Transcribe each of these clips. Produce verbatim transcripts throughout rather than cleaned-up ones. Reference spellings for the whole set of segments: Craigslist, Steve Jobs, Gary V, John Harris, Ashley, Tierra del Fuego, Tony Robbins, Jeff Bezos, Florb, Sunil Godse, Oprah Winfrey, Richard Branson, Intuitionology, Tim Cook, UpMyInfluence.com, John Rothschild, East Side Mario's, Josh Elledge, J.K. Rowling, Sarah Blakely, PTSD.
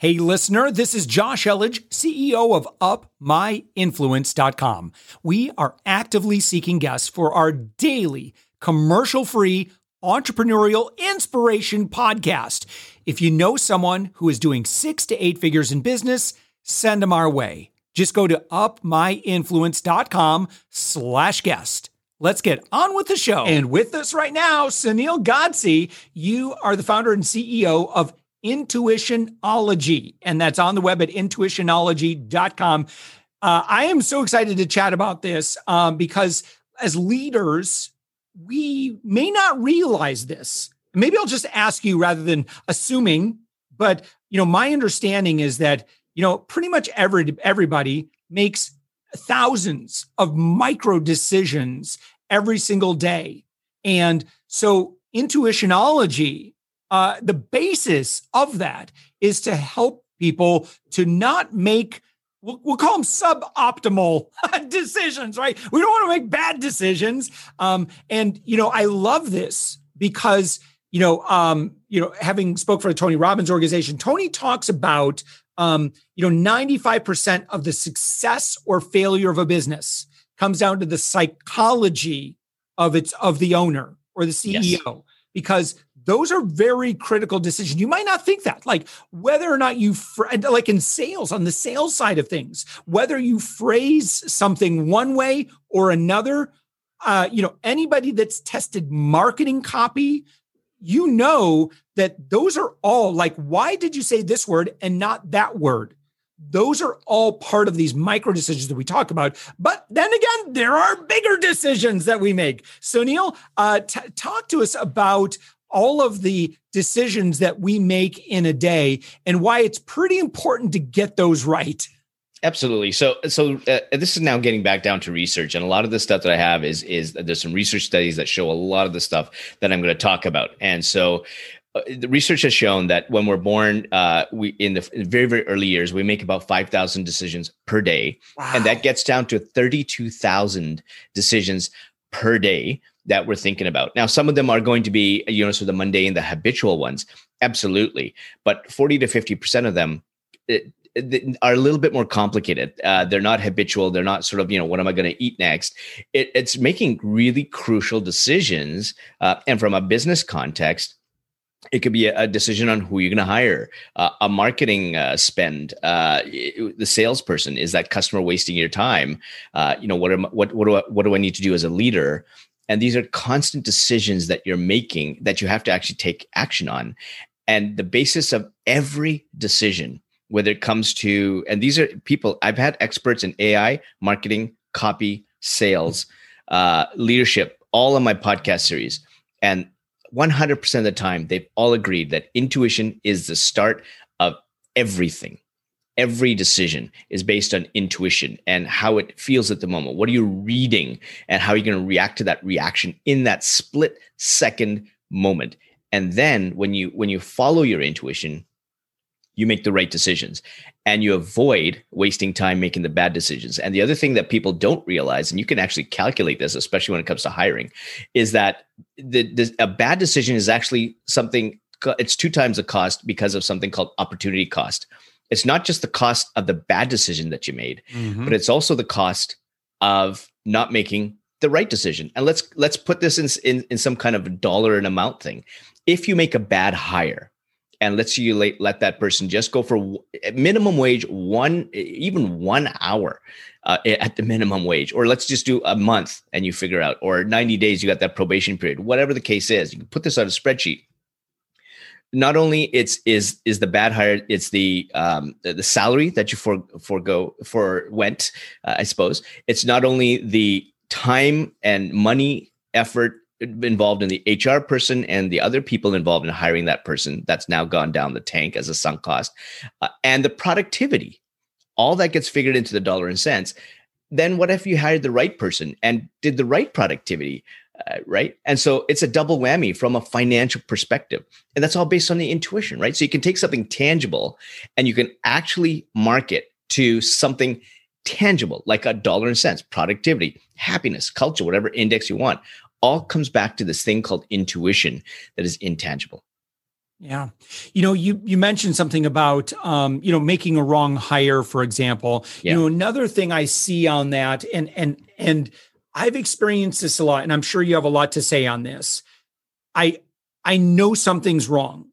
Hey, listener, this is Josh Elledge, C E O of up my influence dot com. We are actively seeking guests for our daily, commercial-free, entrepreneurial inspiration podcast. If you know someone who is doing six to eight figures in business, send them our way. Just go to up my influence dot com slash guest. Let's get on with the show. And with us right now, Sunil Godse. You are the founder and C E O of Intuitionology, and that's on the web at intuitionology dot com. Uh, I am so excited to chat about this um, because as leaders, we may not realize this. Maybe I'll just ask you rather than assuming, but you know, my understanding is that you know pretty much every everybody makes thousands of micro decisions every single day, and so Intuitionology. Uh, the basis of that is to help people to not make, we'll, we'll call them suboptimal decisions, right? We don't want to make bad decisions. Um, and, you know, I love this because, you know, um, you know, having spoke for the Tony Robbins organization, Tony talks about, um, you know, ninety-five percent of the success or failure of a business comes down to the psychology of its, of the owner or the C E O, yes. Because those are very critical decisions. You might not think that, like whether or not you, fr- like in sales, on the sales side of things, whether you phrase something one way or another, uh, you know, anybody that's tested marketing copy, you know that those are all like, why did you say this word and not that word? Those are all part of these micro decisions that we talk about. But then again, there are bigger decisions that we make. So Neil, uh, t- talk to us about all of the decisions that we make in a day and why it's pretty important to get those right. Absolutely. So, so uh, this is now getting back down to research. And a lot of the stuff that I have is, is there's some research studies that show a lot of the stuff that I'm going to talk about. And so uh, the research has shown that when we're born, uh, we, in the very, very early years, we make about five thousand decisions per day. Wow. And that gets down to thirty-two thousand decisions per day that we're thinking about. Now, some of them are going to be, you know, so the mundane, the habitual ones, absolutely. But forty to fifty percent of them it, it, are a little bit more complicated. Uh, they're not habitual. They're not sort of, you know, what am I going to eat next? It, it's making really crucial decisions. Uh, and from a business context, it could be a decision on who you're going to hire, uh, a marketing uh, spend, uh, the salesperson. Is that customer wasting your time? Uh, you know, what am what what do I, what do I need to do as a leader? And these are constant decisions that you're making that you have to actually take action on. And the basis of every decision, whether it comes to, and these are people, I've had experts in A I, marketing, copy, sales, uh, leadership, all on my podcast series. And one hundred percent of the time, they've all agreed that intuition is the start of everything. Every decision is based on intuition and how it feels at the moment. What are you reading and how you're going to react to that reaction in that split second moment? And then when you when you follow your intuition, you make the right decisions and you avoid wasting time making the bad decisions. And the other thing that people don't realize, and you can actually calculate this, especially when it comes to hiring, is that the, the, a bad decision is actually something, it's two times the cost because of something called opportunity cost. It's not just the cost of the bad decision that you made, mm-hmm. but it's also the cost of not making the right decision. And let's let's put this in, in, in some kind of dollar and amount thing. If you make a bad hire, and let's say you let, let that person just go for w- minimum wage, one even one hour uh, at the minimum wage, or let's just do a month and you figure out, or ninety days, you got that probation period, whatever the case is, you can put this on a spreadsheet. Not only it's is is the bad hire, it's the um, the, the salary that you for forego for went, uh, I suppose. It's not only the time and money effort involved in the H R person and the other people involved in hiring that person that's now gone down the tank as a sunk cost, uh, and the productivity. All that gets figured into the dollar and cents. Then what if you hired the right person and did the right productivity? Uh, right. And so it's a double whammy from a financial perspective. And that's all based on the intuition, right? So you can take something tangible and you can actually market to something tangible, like a dollar and cents, productivity, happiness, culture, whatever index you want, all comes back to this thing called intuition that is intangible. Yeah. You know, you, you mentioned something about, um, you know, making a wrong hire, for example. Yeah. You know, another thing I see on that, and, and, and I've experienced this a lot, and I'm sure you have a lot to say on this. I, I know something's wrong,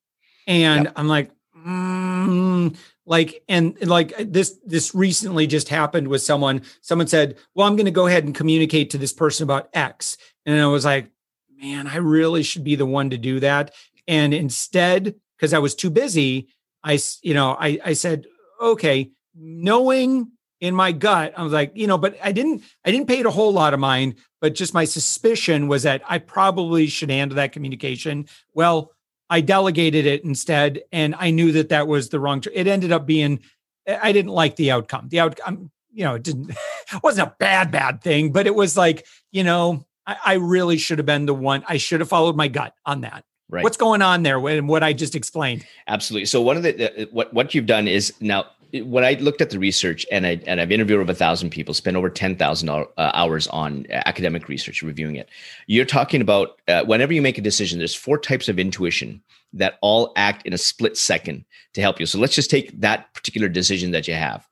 and yep. I'm like, mm, like, and like this, this recently just happened with someone. Someone said, well, I'm going to go ahead and communicate to this person about X. And I was like, man, I really should be the one to do that. And instead, because I was too busy, I, you know, I, I said, okay, knowing in my gut, I was like, you know, but I didn't, I didn't pay it a whole lot of mind, but just my suspicion was that I probably should handle that communication. Well, I delegated it instead. And I knew that that was the wrong, tr- it ended up being, I didn't like the outcome, the outcome, you know, it didn't, it wasn't a bad, bad thing, but it was like, you know, I, I really should have been the one, I should have followed my gut on that. Right. What's going on there and what I just explained? Absolutely. So one of the, what, what you've done is now, when I looked at the research, and I, and I've interviewed over a thousand people, spent over ten thousand uh, hours on academic research, reviewing it. You're talking about uh, whenever you make a decision, there's four types of intuition that all act in a split second to help you. So let's just take that particular decision that you have.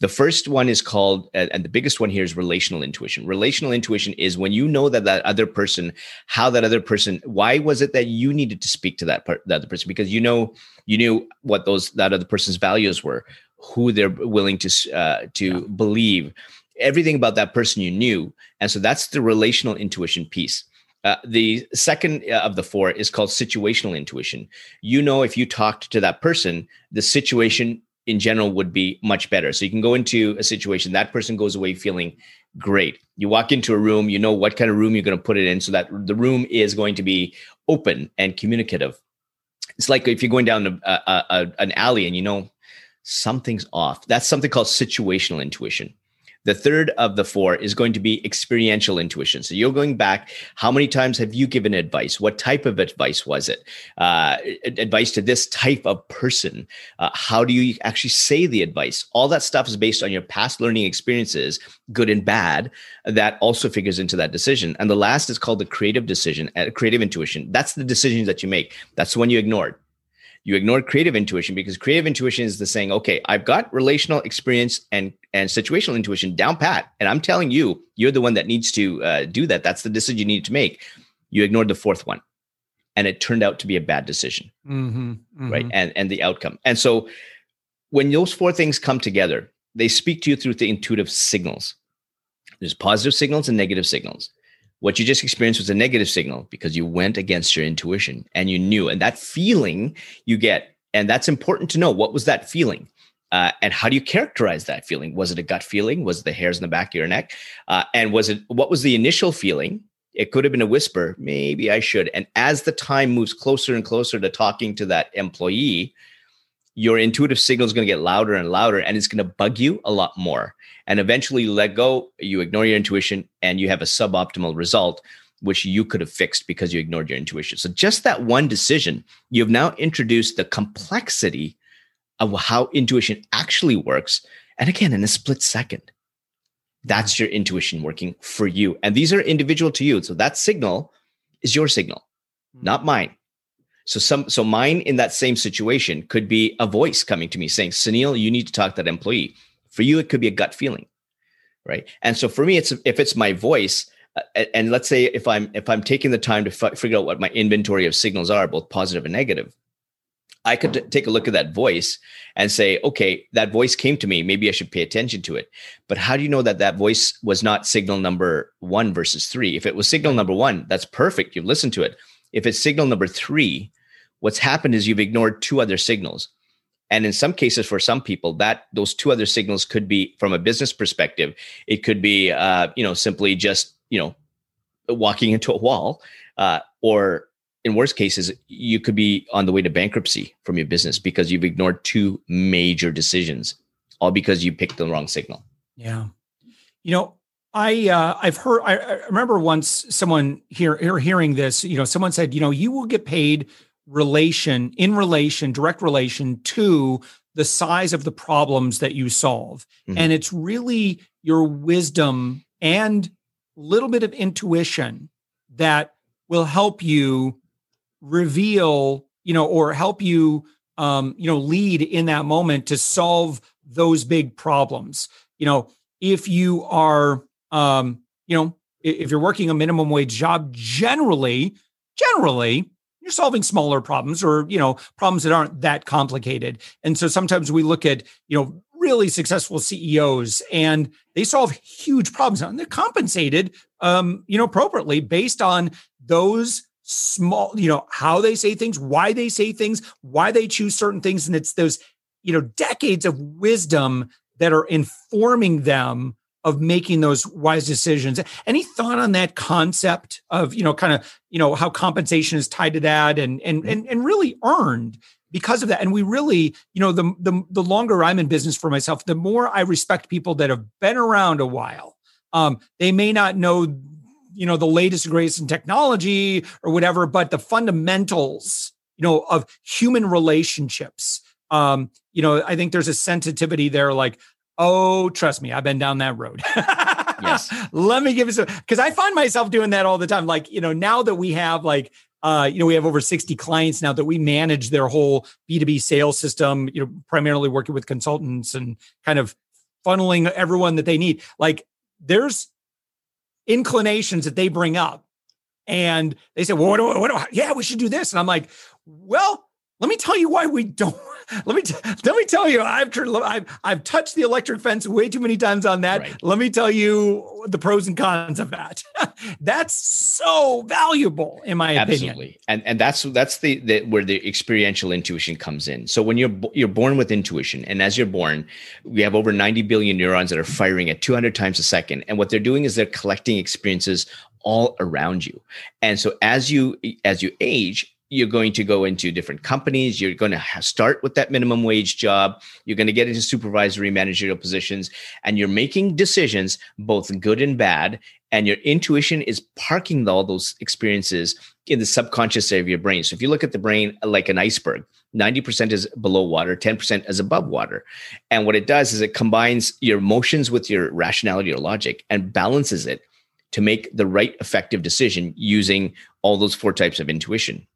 The first one is called, and the biggest one here is relational intuition. Relational intuition is when you know that that other person, how that other person, why was it that you needed to speak to that, part, that other person? Because you know, you knew what those, that other person's values were, who they're willing to, uh, to yeah. believe, everything about that person you knew. And so that's the relational intuition piece. Uh, the second of the four is called situational intuition. You know, if you talked to that person, the situation in general would be much better. So you can go into a situation, that person goes away feeling great. You walk into a room, you know what kind of room you're going to put it in so that the room is going to be open and communicative. It's like if you're going down a, a, a, an alley and you know something's off. That's something called situational intuition. The third of the four is going to be experiential intuition. So you're going back, how many times have you given advice? What type of advice was it? Uh, advice to this type of person. Uh, how do you actually say the advice? All that stuff is based on your past learning experiences, good and bad, that also figures into that decision. And the last is called the creative decision, uh, creative intuition. That's the decisions that you make. That's the one you ignored. You ignored creative intuition because creative intuition is the saying, okay, I've got relational experience and, and situational intuition down pat. And I'm telling you, you're the one that needs to uh, do that. That's the decision you need to make. You ignored the fourth one. And it turned out to be a bad decision, mm-hmm, mm-hmm. right? And, and the outcome. And so when those four things come together, they speak to you through the intuitive signals. There's positive signals and negative signals. What you just experienced was a negative signal because you went against your intuition and you knew, and that feeling you get, and that's important to know. What was that feeling? Uh, and how do you characterize that feeling? Was it a gut feeling? Was it the hairs in the back of your neck? Uh, and was it, what was the initial feeling? It could have been a whisper. Maybe I should. And as the time moves closer and closer to talking to that employee, your intuitive signal is going to get louder and louder, and it's going to bug you a lot more. And eventually you let go, you ignore your intuition, and you have a suboptimal result, which you could have fixed because you ignored your intuition. So just that one decision, you've now introduced the complexity of how intuition actually works. And again, in a split second, that's your intuition working for you. And these are individual to you. So that signal is your signal, not mine. So some, so mine in that same situation could be a voice coming to me saying, Sunil, you need to talk to that employee. For you, it could be a gut feeling, right? And so for me, it's if it's my voice, uh, and let's say if I'm if I'm taking the time to f- figure out what my inventory of signals are, both positive and negative, I could t- take a look at that voice and say, okay, that voice came to me. Maybe I should pay attention to it. But how do you know that that voice was not signal number one versus three? If it was signal number one, that's perfect. You've listened to it. If it's signal number three, what's happened is you've ignored two other signals. And in some cases, for some people, that those two other signals could be from a business perspective. It could be, uh, you know, simply just, you know, walking into a wall, uh, or in worst cases, you could be on the way to bankruptcy from your business because you've ignored two major decisions, all because you picked the wrong signal. Yeah. You know, I uh, I've heard, I, I remember once someone here, here hearing this, you know, someone said, you know, you will get paid relation in relation, direct relation to the size of the problems that you solve. Mm-hmm. And it's really your wisdom and a little bit of intuition that will help you reveal you know, or help you, um, you know, lead in that moment to solve those big problems. You know, if you are, um, you know, if you're working a minimum wage job, generally, generally, you're solving smaller problems or, you know, problems that aren't that complicated. And so sometimes we look at, you know, really successful C E Os and they solve huge problems and they're compensated, um, you know, appropriately based on those small, you know, how they say things, why they say things, why they choose certain things. And it's those, you know, decades of wisdom that are informing them of making those wise decisions. Any thought on that concept of, you know, kind of, you know, how compensation is tied to that and, and, and, and really earned because of that? And we really, you know, the, the, the longer I'm in business for myself, the more I respect people that have been around a while. Um, they may not know, you know, the latest and greatest in technology or whatever, but the fundamentals, you know, of human relationships. Um, you know, I think there's a sensitivity there, like, oh, trust me, I've been down that road. Yes. Let me give you some, because I find myself doing that all the time. Like, you know, now that we have like, uh, you know, we have over sixty clients now that we manage their whole B two B sales system, you know, primarily working with consultants and kind of funneling everyone that they need. Like there's inclinations that they bring up and they say, well, what do I, what do I, yeah, we should do this. And I'm like, well, let me tell you why we don't. Let me t- let me tell you, I've, I've I've touched the electric fence way too many times on that. Right. Let me tell you the pros and cons of that. That's so valuable, in my Absolutely. opinion. And and that's that's the, the where the experiential intuition comes in. So when you're you're born with intuition, and as you're born, we have over ninety billion neurons that are firing at two hundred times a second, and what they're doing is they're collecting experiences all around you. And so as you as you age, you're going to go into different companies. You're going to have start with that minimum wage job. You're going to get into supervisory managerial positions, and you're making decisions, both good and bad. And your intuition is parking all those experiences in the subconscious area of your brain. So if you look at the brain like an iceberg, ninety percent is below water, ten percent is above water. And what it does is it combines your emotions with your rationality or logic and balances it to make the right effective decision using all those four types of intuition.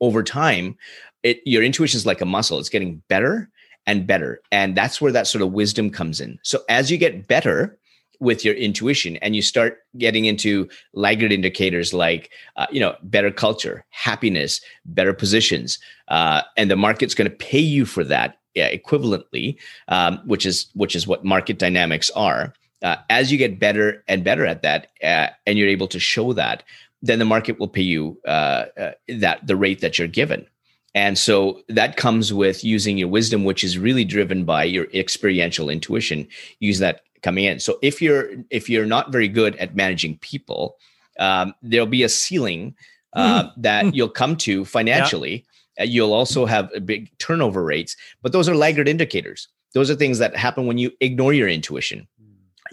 Over time, it, your intuition is like a muscle. It's getting better and better. And that's where that sort of wisdom comes in. So as you get better with your intuition and you start getting into laggard indicators like, uh, you know, better culture, happiness, better positions, uh, and the market's going to pay you for that yeah, equivalently, um, which is which is what market dynamics are. Uh, as you get better and better at that, uh, and you're able to show that, then the market will pay you uh, uh, that the rate that you're given. And so that comes with using your wisdom, which is really driven by your experiential intuition. Use that coming in. So if you're if you're not very good at managing people, um, there'll be a ceiling uh, mm-hmm. that you'll come to financially. Yeah. You'll also have big turnover rates, but those are laggard indicators. Those are things that happen when you ignore your intuition.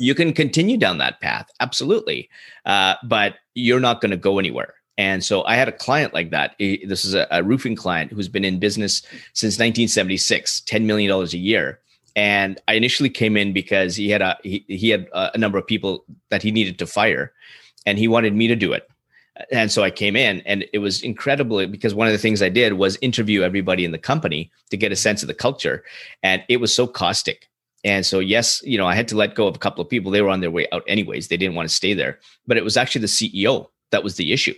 You can continue down that path, absolutely, uh, but you're not going to go anywhere. And so I had a client like that. This is a, a roofing client who's been in business since nineteen seventy-six, ten million dollars a year. And I initially came in because he had a he, he had a number of people that he needed to fire, and he wanted me to do it. And so I came in, and it was incredible because one of the things I did was interview everybody in the company to get a sense of the culture, and it was so caustic. And so, yes, you know, I had to let go of a couple of people. They were on their way out anyways. They didn't want to stay there, but it was actually the C E O that was the issue.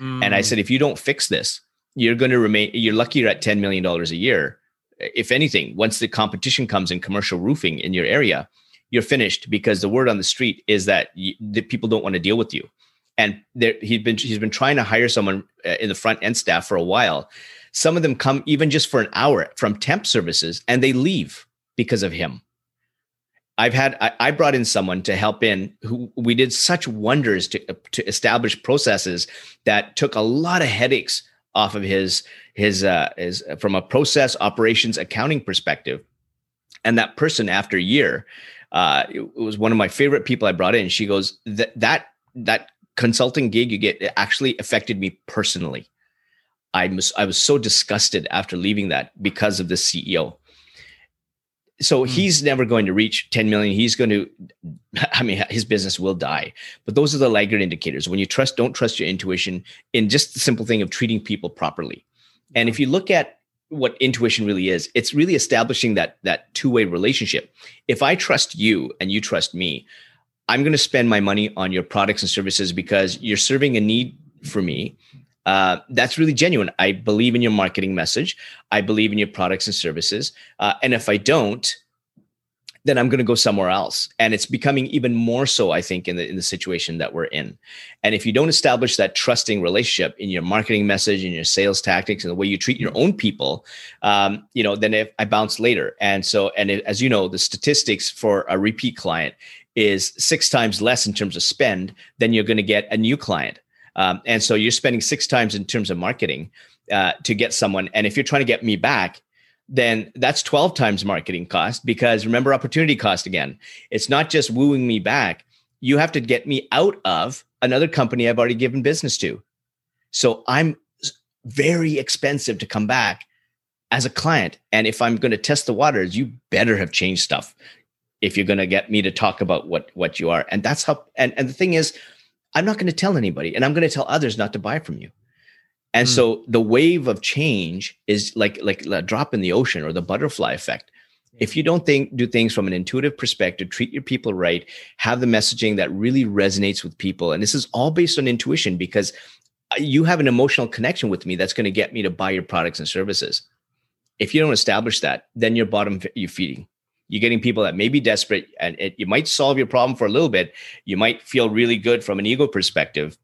Mm. And I said, if you don't fix this, you're going to remain, you're lucky you're at ten million dollars a year. If anything, once the competition comes in commercial roofing in your area, you're finished, because the word on the street is that, you, that people don't want to deal with you. And there, he'd been, he's been trying to hire someone in the front end staff for a while. Some of them come even just for an hour from temp services, and they leave because of him. I've had, I brought in someone to help in who we did such wonders to to establish processes that took a lot of headaches off of his, his, uh, his from a process operations accounting perspective. And that person, after a year, uh, it was one of my favorite people I brought in. She goes, that, that, that consulting gig you get actually affected me personally. I was, I was so disgusted after leaving that because of the C E O. So he's never going to reach ten million. He's going to, I mean, his business will die. But those are the laggard indicators. When you trust, don't trust your intuition in just the simple thing of treating people properly. And if you look at what intuition really is, it's really establishing that that two-way relationship. If I trust you and you trust me, I'm going to spend my money on your products and services because you're serving a need for me. Uh, that's really genuine. I believe in your marketing message. I believe in your products and services. Uh, and if I don't, then I'm going to go somewhere else. And it's becoming even more so, I think, in the in the situation that we're in. And if you don't establish that trusting relationship in your marketing message, in your sales tactics, and the way you treat your own people, um, you know, then if I bounce later. And so, and it, as you know, the statistics for a repeat client is six times less in terms of spend than you're going to get a new client. Um, and so you're spending six times in terms of marketing uh, to get someone. And if you're trying to get me back, then that's twelve times marketing cost, because remember opportunity cost again. It's not just wooing me back. You have to get me out of another company I've already given business to. So I'm very expensive to come back as a client. And if I'm going to test the waters, you better have changed stuff if you're going to get me to talk about what, what you are. And that's how, and, and the thing is, I'm not going to tell anybody, and I'm going to tell others not to buy from you. And mm. so the wave of change is like, like a drop in the ocean or the butterfly effect. If you don't think, do things from an intuitive perspective, treat your people right, have the messaging that really resonates with people. And this is all based on intuition, because you have an emotional connection with me that's going to get me to buy your products and services. If you don't establish that, then you're bottom, you're feeding. You're getting people that may be desperate, and it, you might solve your problem for a little bit. You might feel really good from an ego perspective.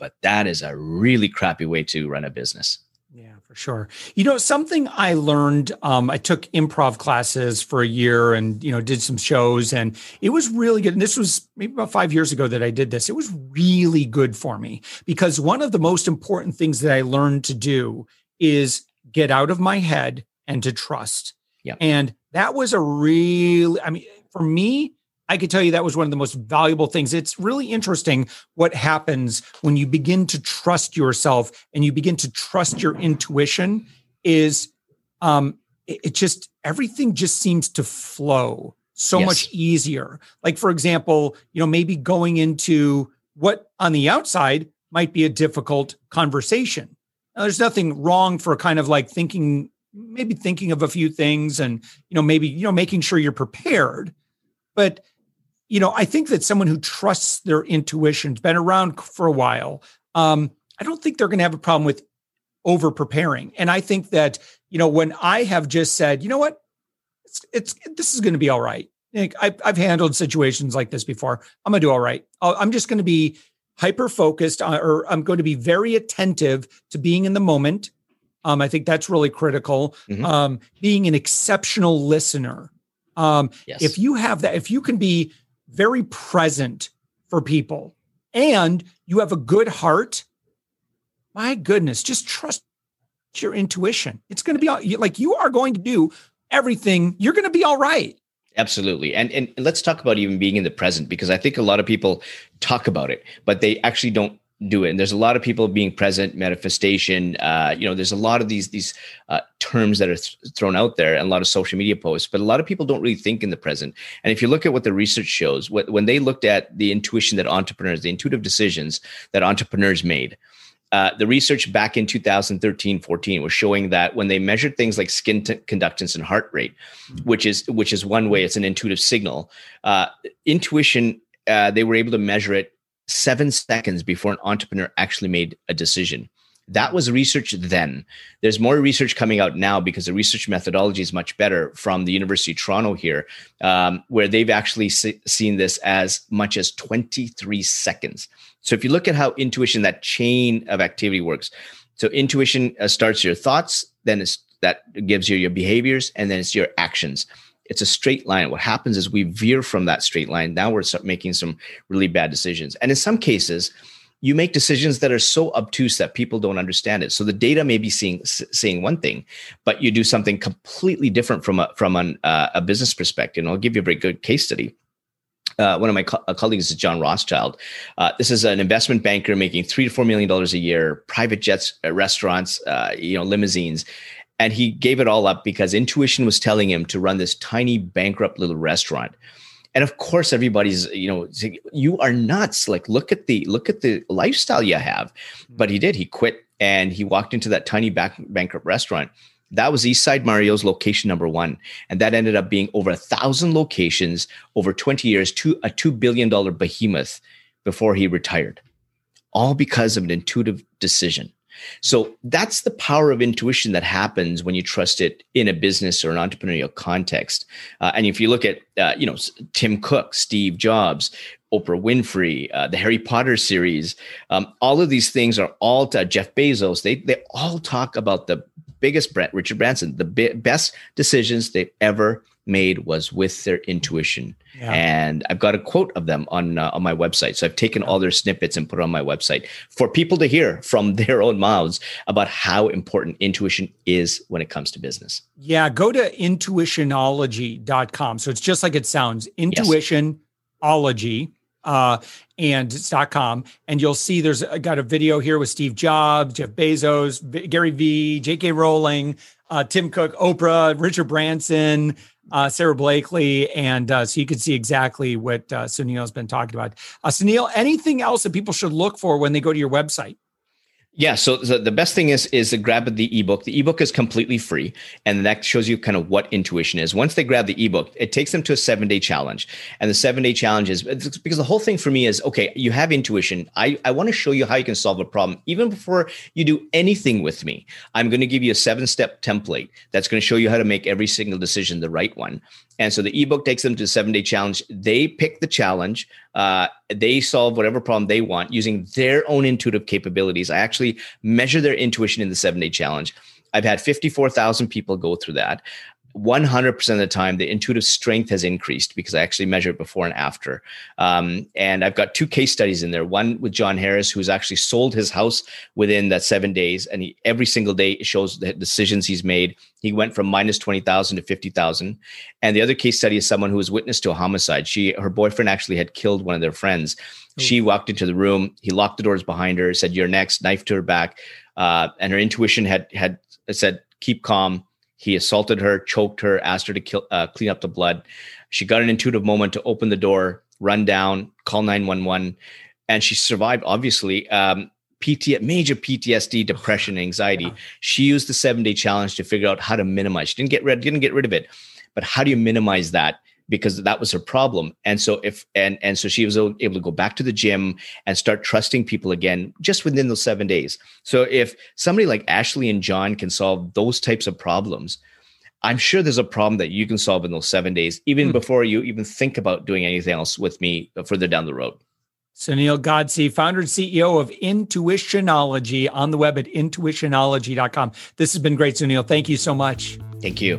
But that is a really crappy way to run a business. Yeah, for sure. You know, something I learned, um, I took improv classes for a year and, you know, did some shows, and it was really good. And this was maybe about five years ago that I did this. It was really good for me, because one of the most important things that I learned to do is get out of my head and to trust. Yeah. And that was a really, I mean, for me, I could tell you that was one of the most valuable things. It's really interesting what happens when you begin to trust yourself and you begin to trust your intuition. Is um, it, it just, everything just seems to flow so yes. much easier. Like, for example, you know, maybe going into what on the outside might be a difficult conversation. Now, there's nothing wrong for kind of like thinking, maybe thinking of a few things and, you know, maybe, you know, making sure you're prepared. But you know, I think that someone who trusts their intuition's been around for a while. Um, I don't think they're going to have a problem with over preparing. And I think that, you know, when I have just said, you know what, it's, it's this is going to be all right. Like, I've, I've handled situations like this before. I'm going to do all right. I'll, I'm just going to be hyper focused, or I'm going to be very attentive to being in the moment. Um, I think that's really critical. Mm-hmm. Um, being an exceptional listener. Um, yes. If you have that, if you can be very present for people and you have a good heart, my goodness, just trust your intuition. It's going to be all, like, you are going to do everything. You're going to be all right. Absolutely. And, and and let's talk about even being in the present, because I think a lot of people talk about it, but they actually don't do it. And there's a lot of people being present, manifestation. Uh, you know, there's a lot of these, these uh, terms that are th- thrown out there, and a lot of social media posts, but a lot of people don't really think in the present. And if you look at what the research shows, what, when they looked at the intuition that entrepreneurs, the intuitive decisions that entrepreneurs made, uh, the research back in two thousand thirteen, fourteen was showing that when they measured things like skin t- conductance and heart rate, which is, which is one way, it's an intuitive signal, uh, intuition, uh, they were able to measure it seven seconds before an entrepreneur actually made a decision. That was research then. There's more research coming out now, because the research methodology is much better, from the University of Toronto here, um, where they've actually se- seen this as much as twenty-three seconds. So if you look at how intuition, that chain of activity works. So intuition uh, starts your thoughts, then it's, that gives you your behaviors, and then it's your actions. It's a straight line. What happens is we veer from that straight line. Now we're making some really bad decisions. And in some cases, you make decisions that are so obtuse that people don't understand it. So the data may be seeing, saying one thing, but you do something completely different from a, from an, uh, a business perspective. And I'll give you a very good case study. Uh, one of my co- colleagues is John Rothschild. Uh, this is an investment banker making three to four million dollars a year, private jets, uh, restaurants, uh, you know, limousines. And he gave it all up because intuition was telling him to run this tiny bankrupt little restaurant. And of course, everybody's, you know, saying, you are nuts. Like, look at the, look at the lifestyle you have. But he did, he quit. and he walked into that tiny back, bankrupt restaurant. That was East Side Mario's location number one. And that ended up being over a thousand locations over twenty years to a two billion dollars behemoth before he retired, all because of an intuitive decision. So that's the power of intuition that happens when you trust it in a business or an entrepreneurial context. Uh, and if you look at, uh, you know, Tim Cook, Steve Jobs, Oprah Winfrey, uh, the Harry Potter series, um, all of these things are all to Jeff Bezos. They, they all talk about the biggest Brett, Richard Branson, the b- best decisions they've ever made was with their intuition. Yeah. And I've got a quote of them on uh, on my website. So I've taken all their snippets and put it on my website for people to hear from their own mouths about how important intuition is when it comes to business. Yeah, go to intuitionology dot com. So it's just like it sounds, intuitionology. Yes. Uh, and it's .com. And you'll see there's I got a video here with Steve Jobs, Jeff Bezos, B- Gary V, J K. Rowling, uh, Tim Cook, Oprah, Richard Branson, uh, Sarah Blakely. And uh, so you can see exactly what uh, Sunil's been talking about. Uh, Sunil, anything else that people should look for when they go to your website? Yeah. So the best thing is, is to grab the ebook. The ebook is completely free. And that shows you kind of what intuition is. Once they grab the ebook, it takes them to a seven day challenge. And the seven day challenge is because the whole thing for me is, okay, you have intuition. I, I want to show you how you can solve a problem. Even before you do anything with me, I'm going to give you a seven step template that's going to show you how to make every single decision the right one. And so the ebook takes them to a seven day challenge. They pick the challenge. Uh, they solve whatever problem they want using their own intuitive capabilities. I actually measure their intuition in the seven day challenge. I've had fifty-four thousand people go through that. one hundred percent of the time, the intuitive strength has increased because I actually measure it before and after. Um, and I've got two case studies in there. One with John Harris, who's actually sold his house within that seven days. And he, every single day it shows the decisions he's made. He went from minus twenty thousand to fifty thousand. And the other case study is someone who was witness to a homicide. She, her boyfriend actually had killed one of their friends. Mm. She walked into the room. He locked the doors behind her, said, "You're next," knife to her back. Uh, and her intuition had, had said, "Keep calm." He assaulted her, choked her, asked her to kill, uh, clean up the blood. She got an intuitive moment to open the door, run down, call nine one one. And she survived, obviously, um, P T S D, major P T S D, depression, anxiety. Yeah. She used the seven-day challenge to figure out how to minimize. She didn't get rid, didn't get rid of it. But how do you minimize that? Because that was her problem. And so if and and so she was able to go back to the gym and start trusting people again just within those seven days. So if somebody like Ashley and John can solve those types of problems, I'm sure there's a problem that you can solve in those seven days, even mm. before you even think about doing anything else with me further down the road. Sunil Godse, founder and C E O of Intuitionology, on the web at intuitionology dot com. This has been great, Sunil. Thank you so much. Thank you.